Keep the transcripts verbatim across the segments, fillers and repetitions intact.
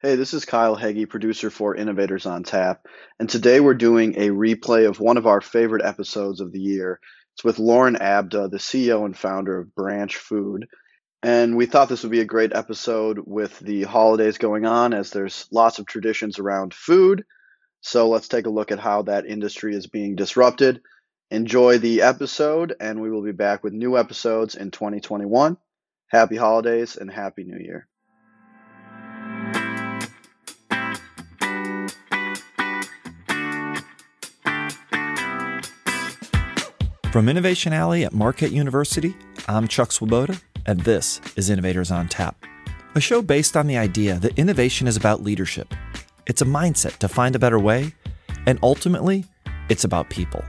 Hey, this is Kyle Heggie, producer for Innovators on Tap, and today we're doing a replay of one of our favorite episodes of the year. It's with Lauren Abda, the C E O and founder of Branch Food, and we thought this would be a great episode with the holidays going on as there's lots of traditions around food, so let's take a look at how that industry is being disrupted. Enjoy the episode, and we will be back with new episodes in twenty twenty-one. Happy holidays and Happy New Year. From Innovation Alley at Marquette University, I'm Chuck Swoboda, and this is Innovators on Tap, a show based on the idea that innovation is about leadership. It's a mindset to find a better way, and ultimately, it's about people.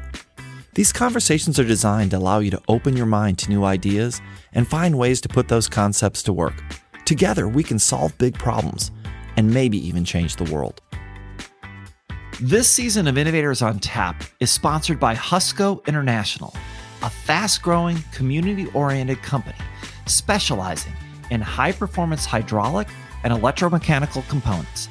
These conversations are designed to allow you to open your mind to new ideas and find ways to put those concepts to work. Together, we can solve big problems and maybe even change the world. This season of Innovators on Tap is sponsored by Husco International, a fast-growing, community-oriented company specializing in high-performance hydraulic and electromechanical components.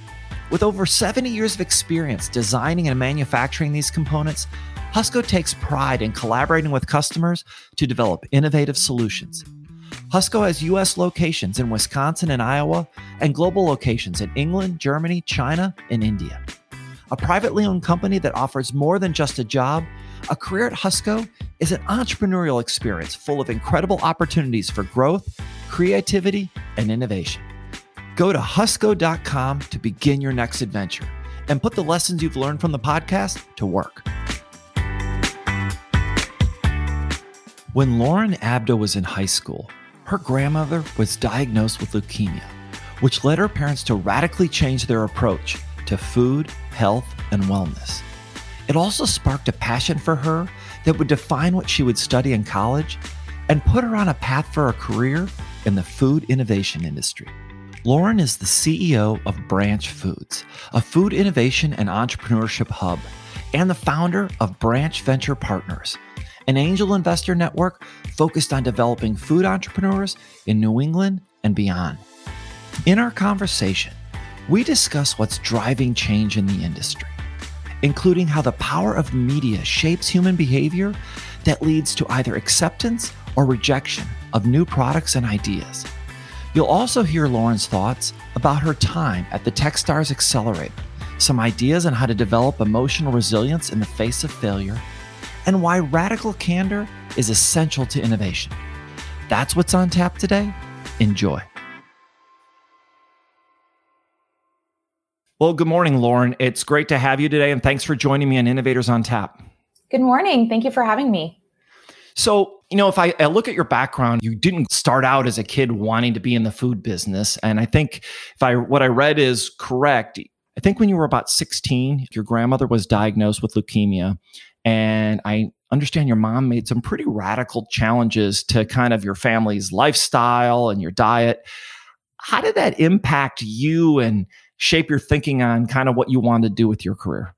With over seventy years of experience designing and manufacturing these components, Husco takes pride in collaborating with customers to develop innovative solutions. Husco has U S locations in Wisconsin and Iowa, and global locations in England, Germany, China, and India. A privately owned company that offers more than just a job, a career at Husco is an entrepreneurial experience full of incredible opportunities for growth, creativity, and innovation. Go to husco dot com to begin your next adventure and put the lessons you've learned from the podcast to work. When Lauren Abda was in high school, her grandmother was diagnosed with leukemia, which led her parents to radically change their approach to food, health, and wellness. It also sparked a passion for her that would define what she would study in college and put her on a path for a career in the food innovation industry. Lauren is the C E O of Branch Foods, a food innovation and entrepreneurship hub, and the founder of Branch Venture Partners, an angel investor network focused on developing food entrepreneurs in New England and beyond. In our conversation, we discuss what's driving change in the industry, including how the power of media shapes human behavior that leads to either acceptance or rejection of new products and ideas. You'll also hear Lauren's thoughts about her time at the Techstars Accelerator, some ideas on how to develop emotional resilience in the face of failure, and why radical candor is essential to innovation. That's what's on tap today. Enjoy. Well, good morning, Lauren. It's great to have you today, and thanks for joining me on Innovators on Tap. Good morning. Thank you for having me. So, you know, if I, I look at your background, you didn't start out as a kid wanting to be in the food business. And I think if I what I read is correct, I think when you were about sixteen, your grandmother was diagnosed with leukemia. And I understand your mom made some pretty radical challenges to kind of your family's lifestyle and your diet. How did that impact you and shape your thinking on kind of what you wanted to do with your career?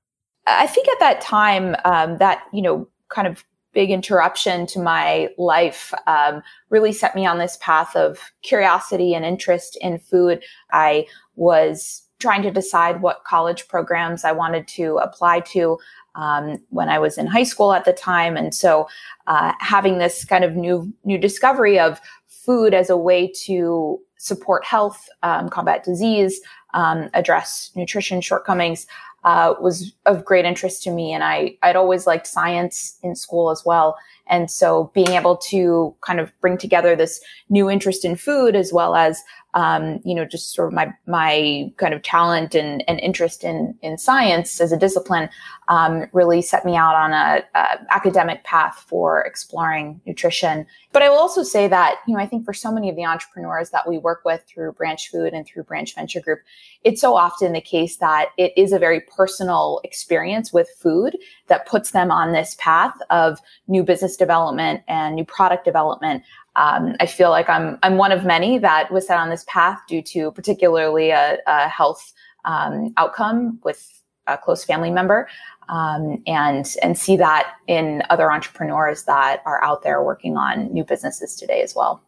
I think at that time, um, that, you know, kind of big interruption to my life um, really set me on this path of curiosity and interest in food. I was trying to decide what college programs I wanted to apply to um, when I was in high school at the time. And so uh, having this kind of new, new discovery of food as a way to support health, um, combat disease, Um, address nutrition shortcomings uh, was of great interest to me. And I, I'd always liked science in school as well. And so being able to kind of bring together this new interest in food, as well as, um, you know, just sort of my, my kind of talent and, and interest in, in science as a discipline, um, really set me out on a, a academic path for exploring nutrition. But I will also say that, you know, I think for so many of the entrepreneurs that we work with through Branch Food and through Branch Venture Group, it's so often the case that it is a very personal experience with food that puts them on this path of new business development and new product development. Um, I feel like I'm I'm one of many that was set on this path due to particularly a, a health um, outcome with a close family member, um, and and see that in other entrepreneurs that are out there working on new businesses today as well.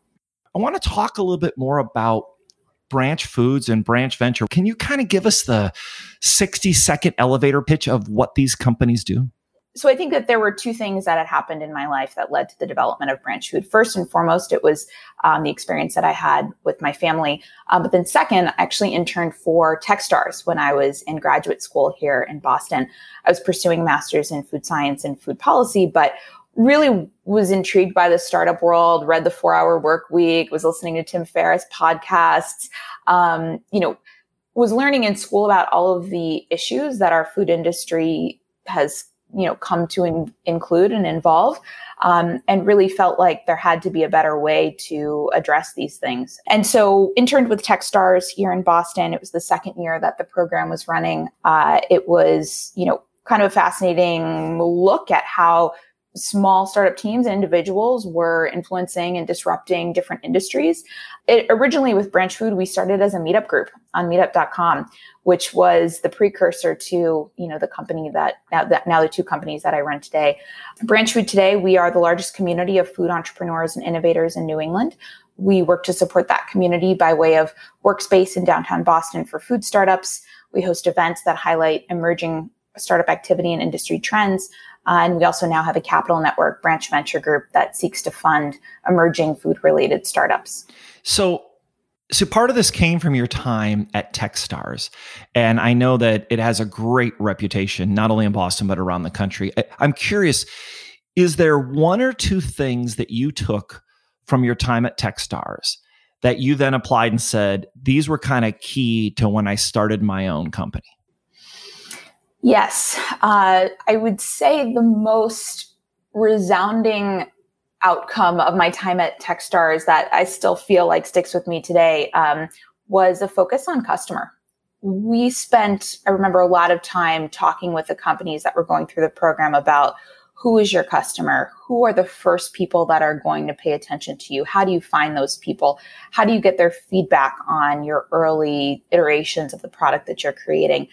I want to talk a little bit more about Branch Foods and Branch Venture. Can you kind of give us the sixty second elevator pitch of what these companies do? So I think that there were two things that had happened in my life that led to the development of Branch Food. First and foremost, it was um, the experience that I had with my family. Um, but then second, I actually interned for Techstars when I was in graduate school here in Boston. I was pursuing a master's in food science and food policy, but really was intrigued by the startup world, read the four hour work week, was listening to Tim Ferriss podcasts, um, you know, was learning in school about all of the issues that our food industry has you know, come to in, include and involve, um, and really felt like there had to be a better way to address these things. And so interned with Techstars here in Boston. It was the second year that the program was running. Uh, it was, you know, kind of a fascinating look at how small startup teams and individuals were influencing and disrupting different industries. It, originally with Branch Food, we started as a meetup group on meetup dot com, which was the precursor to, you know, the company that now, that now the two companies that I run today. Branch Food today, we are the largest community of food entrepreneurs and innovators in New England. We work to support that community by way of workspace in downtown Boston for food startups. We host events that highlight emerging startup activity and industry trends. Uh, and we also now have a capital network, Branch Venture Group, that seeks to fund emerging food-related startups. So, so part of this came from your time at Techstars. And I know that it has a great reputation, not only in Boston, but around the country. I, I'm curious, is there one or two things that you took from your time at Techstars that you then applied and said, these were kind of key to when I started my own company? Yes, uh, I would say the most resounding outcome of my time at Techstars that I still feel like sticks with me today um, was a focus on customer. We spent, I remember, a lot of time talking with the companies that were going through the program about who is your customer? Who are the first people that are going to pay attention to you? How do you find those people? How do you get their feedback on your early iterations of the product that you're creating?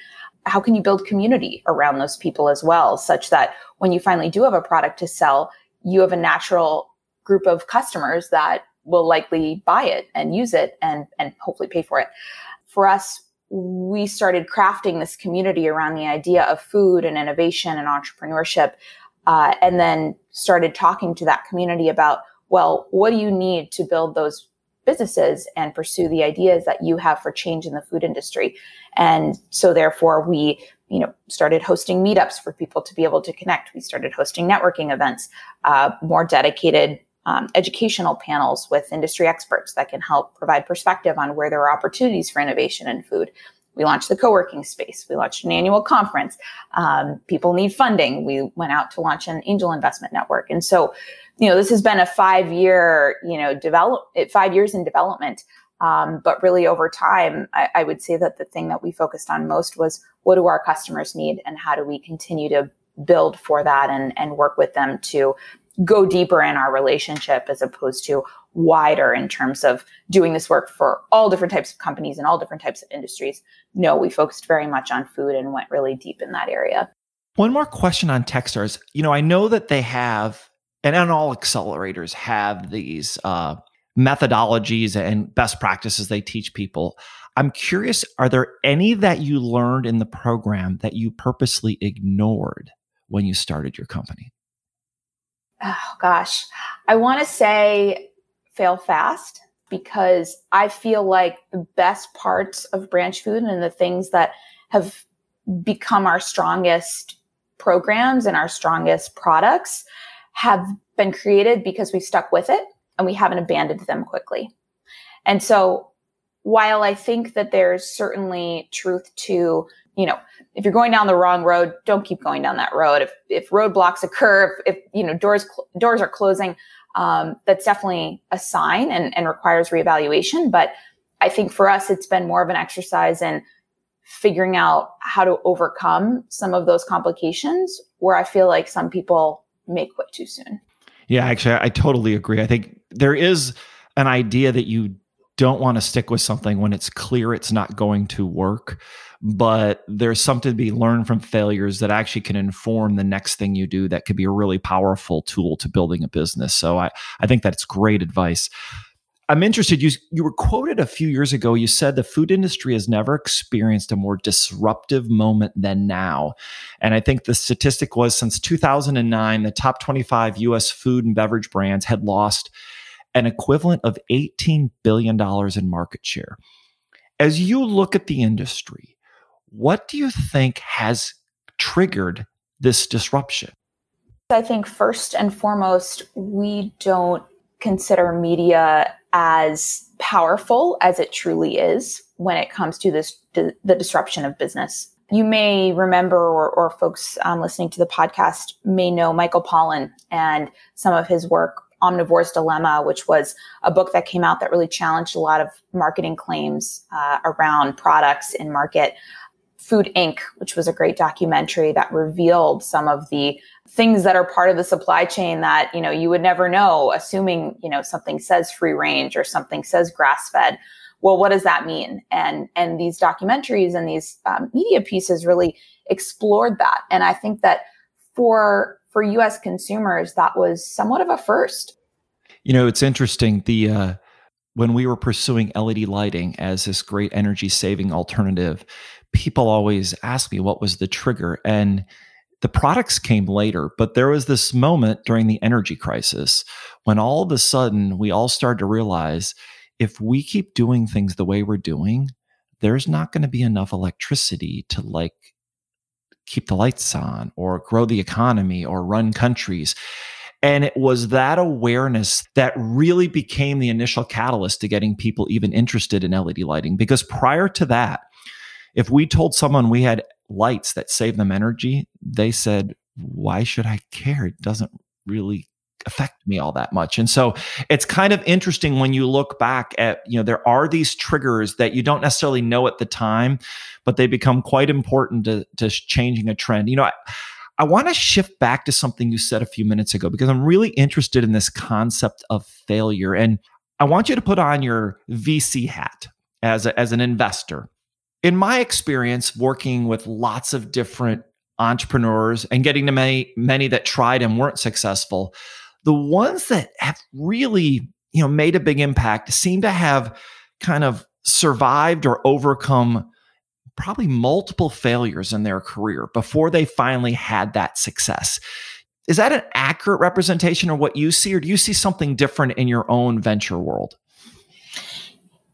How can you build community around those people as well, such that when you finally do have a product to sell, you have a natural group of customers that will likely buy it and use it and, and hopefully pay for it. For us, we started crafting this community around the idea of food and innovation and entrepreneurship, uh, and then started talking to that community about, well, what do you need to build those businesses and pursue the ideas that you have for change in the food industry. And so therefore we, you know, started hosting meetups for people to be able to connect. We started hosting networking events, uh, more dedicated um, educational panels with industry experts that can help provide perspective on where there are opportunities for innovation in food. We launched the co-working space. We launched an annual conference. Um, people need funding. We went out to launch an angel investment network. And so, you know, this has been a five-year, you know, develop five years in development. Um, but really over time, I, I would say that the thing that we focused on most was what do our customers need and how do we continue to build for that and, and work with them to go deeper in our relationship as opposed to wider in terms of doing this work for all different types of companies and all different types of industries. No, we focused very much on food and went really deep in that area. One more question on Techstars. You know, I know that they have, and on all accelerators have these uh, methodologies and best practices they teach people. I'm curious, are there any that you learned in the program that you purposely ignored when you started your company? Oh gosh, I want to say fail fast, because I feel like the best parts of Branch Food and the things that have become our strongest programs and our strongest products have been created because we've stuck with it and we haven't abandoned them quickly. And so while I think that there's certainly truth to, you know, if you're going down the wrong road, don't keep going down that road. If if roadblocks occur, if, if you know, doors doors are closing, um, that's definitely a sign and, and requires reevaluation. But I think for us, it's been more of an exercise in figuring out how to overcome some of those complications where I feel like some people make quit too soon. Yeah, actually, I totally agree. I think there is an idea that you don't want to stick with something when it's clear it's not going to work, but there's something to be learned from failures that actually can inform the next thing you do that could be a really powerful tool to building a business. So I, I think that's great advice. I'm interested, you, you were quoted a few years ago, you said the food industry has never experienced a more disruptive moment than now. And I think the statistic was since two thousand nine, the top twenty-five U S food and beverage brands had lost an equivalent of eighteen billion dollars in market share. As you look at the industry, what do you think has triggered this disruption? I think first and foremost, we don't consider media as powerful as it truly is when it comes to this d- the disruption of business. You may remember, or, or folks um, listening to the podcast may know Michael Pollan and some of his work, Omnivore's Dilemma, which was a book that came out that really challenged a lot of marketing claims uh, around products in market. Food Incorporated, which was a great documentary that revealed some of the things that are part of the supply chain that, you know, you would never know, assuming, you know, something says free range or something says grass-fed. Well, what does that mean? And and these documentaries and these um, media pieces really explored that. And I think that for for U S consumers, that was somewhat of a first. You know, it's interesting. The uh, when we were pursuing L E D lighting as this great energy-saving alternative, people always ask me what was the trigger, and the products came later, but there was this moment during the energy crisis when all of a sudden we all started to realize if we keep doing things the way we're doing, there's not going to be enough electricity to like keep the lights on or grow the economy or run countries. And it was that awareness that really became the initial catalyst to getting people even interested in L E D lighting, because prior to that, if we told someone we had lights that save them energy, they said, why should I care? It doesn't really affect me all that much. And so it's kind of interesting when you look back at, you know, there are these triggers that you don't necessarily know at the time, but they become quite important to, to changing a trend. You know, I, I want to shift back to something you said a few minutes ago, because I'm really interested in this concept of failure. And I want you to put on your V C hat as a, as an investor. In my experience working with lots of different entrepreneurs and getting to many, many that tried and weren't successful, the ones that have really, you know, made a big impact seem to have kind of survived or overcome probably multiple failures in their career before they finally had that success. Is that an accurate representation of what you see, or do you see something different in your own venture world?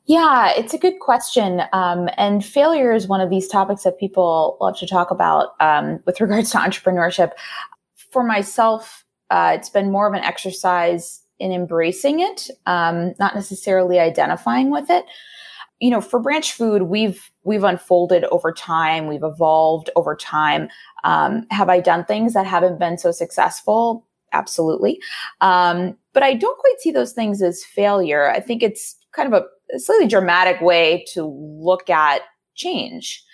Yeah, it's a good question. Um, and failure is one of these topics that people love to talk about um, with regards to entrepreneurship. For myself, uh, it's been more of an exercise in embracing it, um, not necessarily identifying with it. You know, for Branch Food, we've we've unfolded over time. We've evolved over time. Um, have I done things that haven't been so successful? Absolutely. Um, but I don't quite see those things as failure. I think it's kind of a A slightly dramatic way to look at change.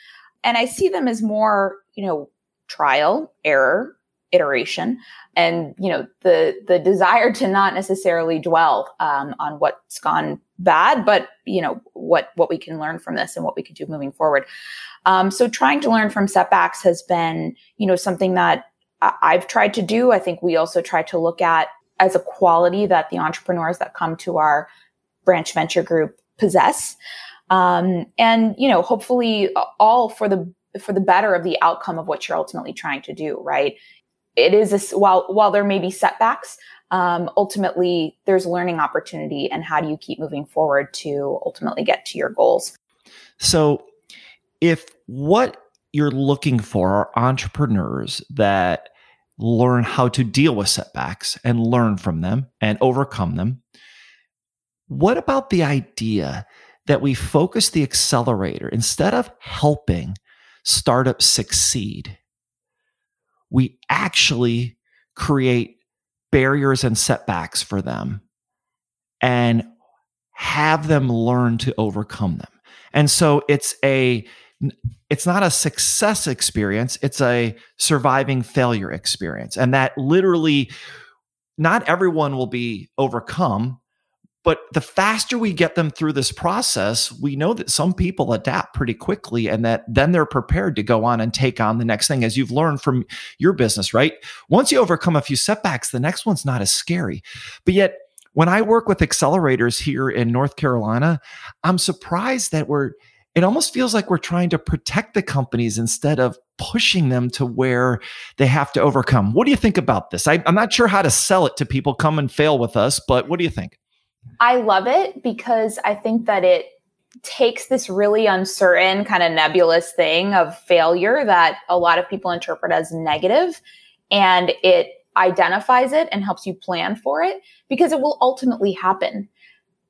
And I see them as more, you know, trial, error, iteration, and, you know, the the desire to not necessarily dwell um, on what's gone bad, but, you know, what what we can learn from this and what we can do moving forward. Um, so trying to learn from setbacks has been, you know, something that I- I've tried to do. I think we also try to look at as a quality that the entrepreneurs that come to our Branch Venture Group possess. Um, and, you know, hopefully all for the, for the better of the outcome of what you're ultimately trying to do, right? It is a, while, while there may be setbacks, um, ultimately there's learning opportunity, and how do you keep moving forward to ultimately get to your goals? So if what you're looking for are entrepreneurs that learn how to deal with setbacks and learn from them and overcome them, what about the idea that we focus the accelerator, instead of helping startups succeed, we actually create barriers and setbacks for them and have them learn to overcome them? And so it's a it's not a success experience, it's a surviving failure experience. And that literally, not everyone will be overcome, but the faster we get them through this process, we know that some people adapt pretty quickly, and that then they're prepared to go on and take on the next thing, as you've learned from your business, right? Once you overcome a few setbacks, the next one's not as scary. But yet when I work with accelerators here in North Carolina, I'm surprised that we're, it almost feels like we're trying to protect the companies instead of pushing them to where they have to overcome. What do you think about this? I, I'm not sure how to sell it to people, come and fail with us, but what do you think? I love it because I think that it takes this really uncertain, kind of nebulous thing of failure that a lot of people interpret as negative, and it identifies it and helps you plan for it because it will ultimately happen.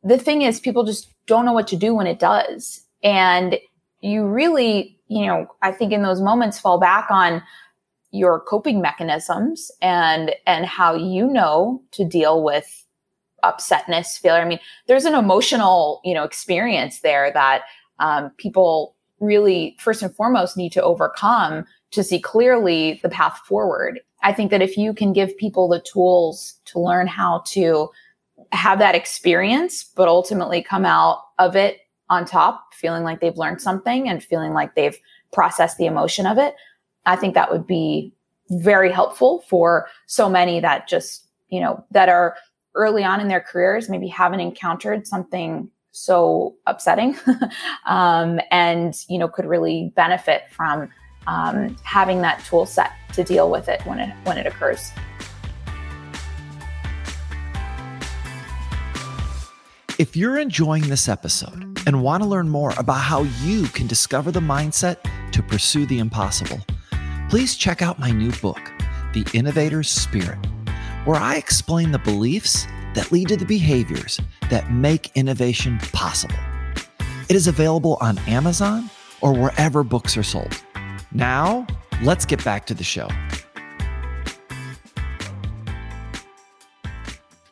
The thing is, people just don't know what to do when it does. And you really, you know, I think in those moments fall back on your coping mechanisms and, and how you know to deal with upsetness, failure. I mean, there's an emotional, you know, experience there that um, people really first and foremost need to overcome to see clearly the path forward. I think that if you can give people the tools to learn how to have that experience, but ultimately come out of it on top, feeling like they've learned something and feeling like they've processed the emotion of it, I think that would be very helpful for so many that just, you know, that are early on in their careers, maybe haven't encountered something so upsetting, um, and, you know, could really benefit from Um, having that tool set to deal with it when it when it occurs. If you're enjoying this episode and want to learn more about how you can discover the mindset to pursue the impossible, please check out my new book, The Innovator's Spirit, where I explain the beliefs that lead to the behaviors that make innovation possible. It is available on Amazon or wherever books are sold. Now, let's get back to the show.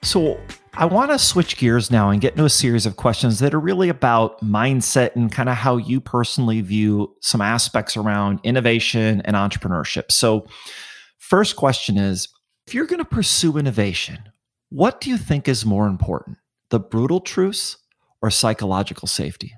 So I want to switch gears now and get into a series of questions that are really about mindset and kind of how you personally view some aspects around innovation and entrepreneurship. So first question is, if you're going to pursue innovation, what do you think is more important, the brutal truths or psychological safety?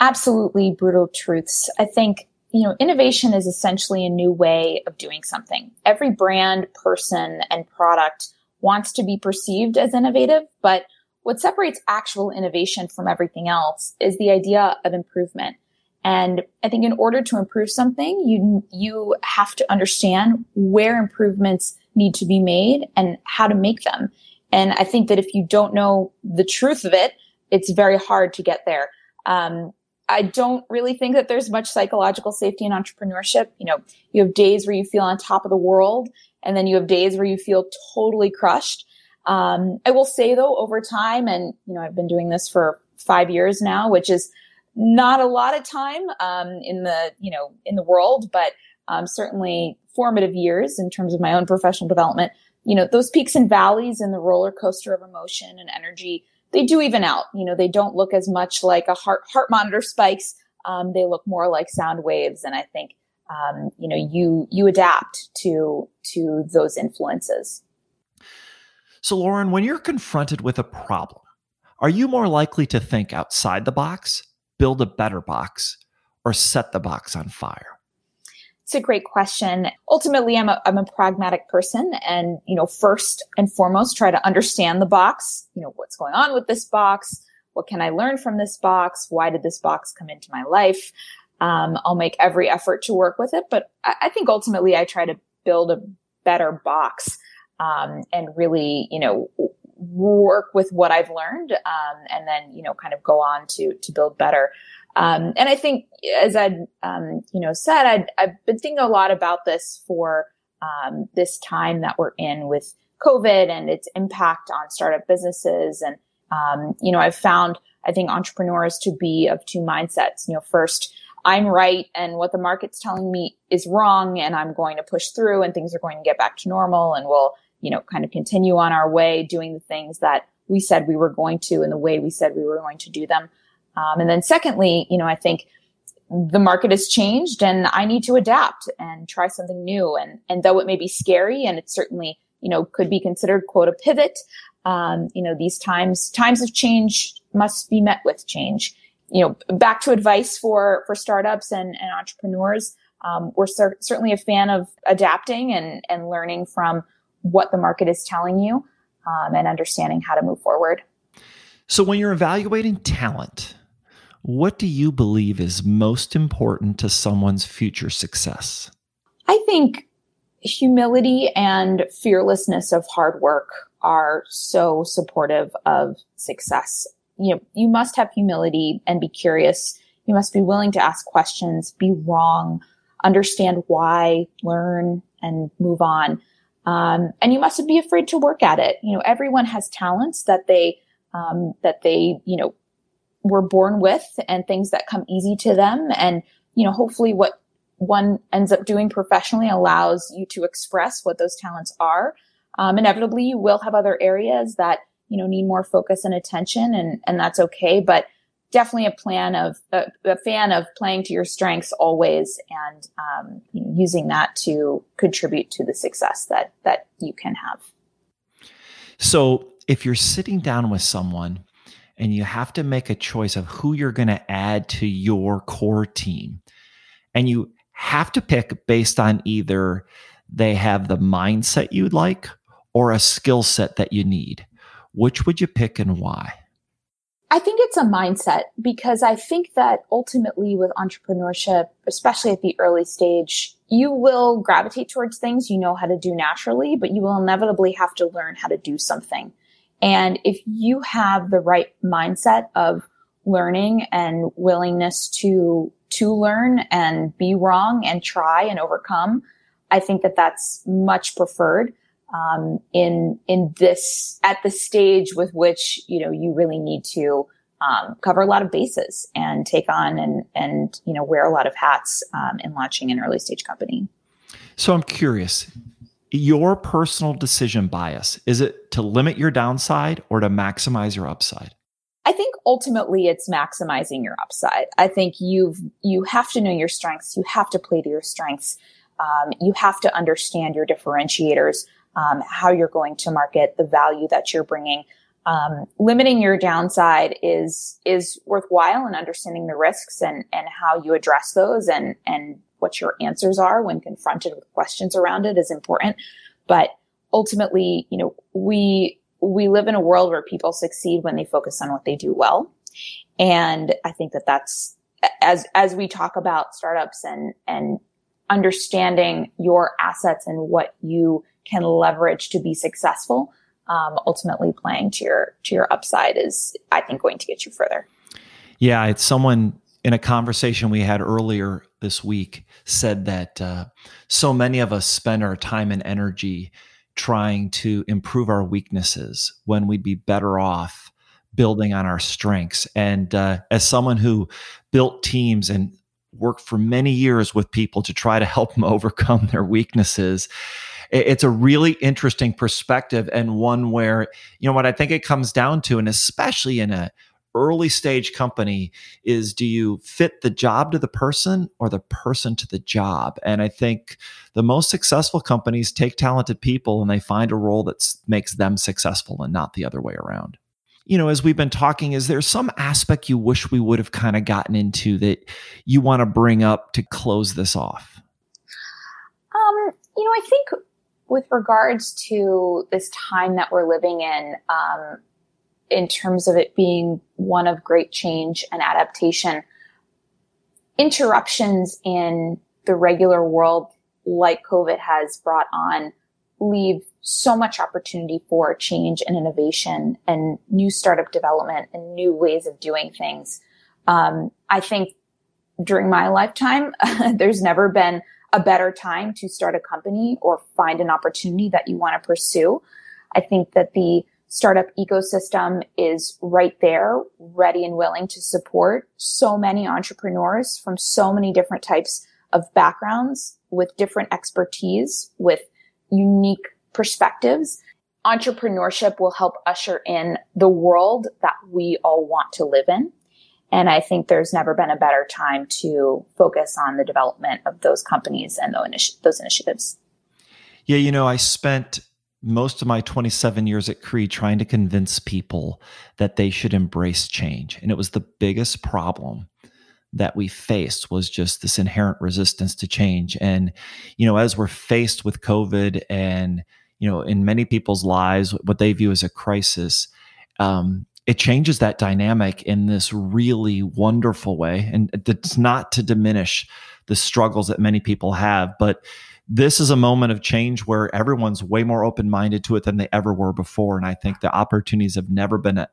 Absolutely brutal truths. I think You know, innovation is essentially a new way of doing something. Every brand, person, and product wants to be perceived as innovative, but what separates actual innovation from everything else is the idea of improvement. And I think in order to improve something, you you have to understand where improvements need to be made and how to make them. And I think that if you don't know the truth of it, it's very hard to get there. Um, I don't really think that there's much psychological safety in entrepreneurship. You know, you have days where you feel on top of the world, and then you have days where you feel totally crushed. Um, I will say though, over time, and you know, I've been doing this for five years now, which is not a lot of time, um, in the, you know, in the world, but, um, certainly formative years in terms of my own professional development. You know, those peaks and valleys and the roller coaster of emotion and energy, they do even out. You know, they don't look as much like a heart heart monitor spikes. Um, they look more like sound waves. And I think, um, you know, you you adapt to to those influences. So, Lauren, when you're confronted with a problem, are you more likely to think outside the box, build a better box, or set the box on fire? It's a great question. Ultimately, I'm a, I'm a pragmatic person and, you know, first and foremost, try to understand the box, you know, what's going on with this box? What can I learn from this box? Why did this box come into my life? Um, I'll make every effort to work with it, but I, I think ultimately I try to build a better box, um, and really, you know, work with what I've learned, um, and then, you know, kind of go on to, to build better. Um, and I think, as I'd, um, you know, said, I'd, I've been thinking a lot about this for, um, this time that we're in with COVID and its impact on startup businesses. And, um, you know, I've found, I think, entrepreneurs to be of two mindsets. You know, first, I'm right and what the market's telling me is wrong and I'm going to push through and things are going to get back to normal and we'll, you know, kind of continue on our way doing the things that we said we were going to and the way we said we were going to do them. Um, and then secondly, you know, I think the market has changed and I need to adapt and try something new. And, and though it may be scary and it certainly, you know, could be considered quote a pivot, um, you know, these times, times of change must be met with change. You know, back to advice for, for startups and, and entrepreneurs. Um, we're cer- certainly a fan of adapting and, and learning from what the market is telling you. um, and understanding how to move forward. So when you're evaluating talent, what do you believe is most important to someone's future success? I think humility and fearlessness of hard work are so supportive of success. You know, you must have humility and be curious. You must be willing to ask questions, be wrong, understand why, learn, and move on. Um, and you mustn't be afraid to work at it. You know, everyone has talents that they, um, that they, you know, were born with and things that come easy to them. And, you know, hopefully what one ends up doing professionally allows you to express what those talents are. Um, inevitably, you will have other areas that, you know, need more focus and attention, and, and that's okay. But definitely a plan of a, a fan of playing to your strengths always, and um, you know, using that to contribute to the success that that you can have. So if you're sitting down with someone and you have to make a choice of who you're going to add to your core team, and you have to pick based on either they have the mindset you'd like or a skill set that you need, which would you pick and why? I think it's a mindset, because I think that ultimately with entrepreneurship, especially at the early stage, you will gravitate towards things you know how to do naturally, but you will inevitably have to learn how to do something. And if you have the right mindset of learning and willingness to to learn and be wrong and try and overcome, I think that that's much preferred um, in in this at the stage with which, you know, you really need to um, cover a lot of bases and take on and and you know wear a lot of hats um, in launching an early stage company. So I'm curious, your personal decision bias, is it to limit your downside or to maximize your upside? I think ultimately it's maximizing your upside. I think you've you have to know your strengths. You have to play to your strengths. Um, you have to understand your differentiators, um, how you're going to market, the value that you're bringing. Um, limiting your downside is is worthwhile, and understanding the risks and and how you address those and and what your answers are when confronted with questions around it is important. But ultimately, you know, we we live in a world where people succeed when they focus on what they do well, and I think that that's as as we talk about startups and and. Understanding your assets and what you can leverage to be successful, um, ultimately playing to your to your upside is, I think, going to get you further. Yeah, it's someone in a conversation we had earlier this week said that uh, so many of us spend our time and energy trying to improve our weaknesses when we'd be better off building on our strengths. And uh, as someone who built teams and worked for many years with people to try to help them overcome their weaknesses, it's a really interesting perspective, and one where, you know, what I think it comes down to, and especially in an early stage company, is do you fit the job to the person or the person to the job? And I think the most successful companies take talented people and they find a role that makes them successful and not the other way around. You know, as we've been talking, is there some aspect you wish we would have kind of gotten into that you want to bring up to close this off? Um, you know, I think with regards to this time that we're living in, um, in terms of it being one of great change and adaptation, interruptions in the regular world like COVID has brought on leave so much opportunity for change and innovation and new startup development and new ways of doing things. Um, I think during my lifetime, there's never been a better time to start a company or find an opportunity that you want to pursue. I think that the startup ecosystem is right there, ready and willing to support so many entrepreneurs from so many different types of backgrounds, with different expertise, with unique perspectives. Entrepreneurship will help usher in the world that we all want to live in. And I think there's never been a better time to focus on the development of those companies and those initiatives. Yeah, you know, I spent most of my twenty-seven years at Cree trying to convince people that they should embrace change. And it was the biggest problem that we faced, was just this inherent resistance to change. And, you know, as we're faced with COVID and, you know, in many people's lives, what they view as a crisis, um, it changes that dynamic in this really wonderful way. And it's not to diminish the struggles that many people have, but this is a moment of change where everyone's way more open-minded to it than they ever were before. And I think the opportunities have never been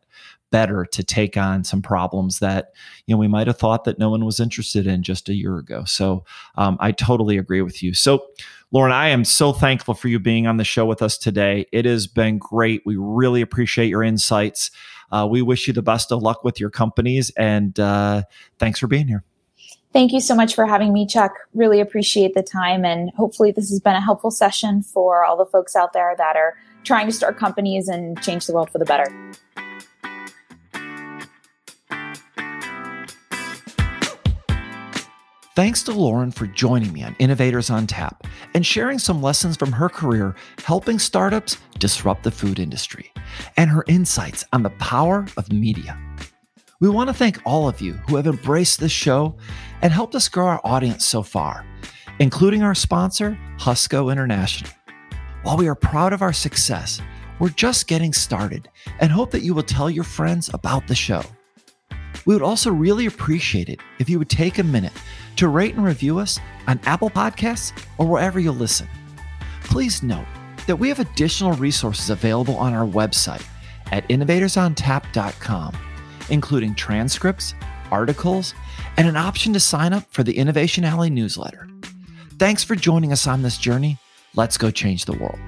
better to take on some problems that, you know, we might have thought that no one was interested in just a year ago. So um, I totally agree with you. So Lauren, I am so thankful for you being on the show with us today. It has been great. We really appreciate your insights. Uh, we wish you the best of luck with your companies, and uh, thanks for being here. Thank you so much for having me, Chuck. Really appreciate the time. And hopefully this has been a helpful session for all the folks out there that are trying to start companies and change the world for the better. Thanks to Lauren for joining me on Innovators on Tap and sharing some lessons from her career helping startups disrupt the food industry, and her insights on the power of media. We want to thank all of you who have embraced this show and helped us grow our audience so far, including our sponsor, Husco International. While we are proud of our success, we're just getting started and hope that you will tell your friends about the show. We would also really appreciate it if you would take a minute to rate and review us on Apple Podcasts or wherever you listen. Please note that we have additional resources available on our website at innovators on tap dot com. Including transcripts, articles, and an option to sign up for the Innovation Alley newsletter. Thanks for joining us on this journey. Let's go change the world.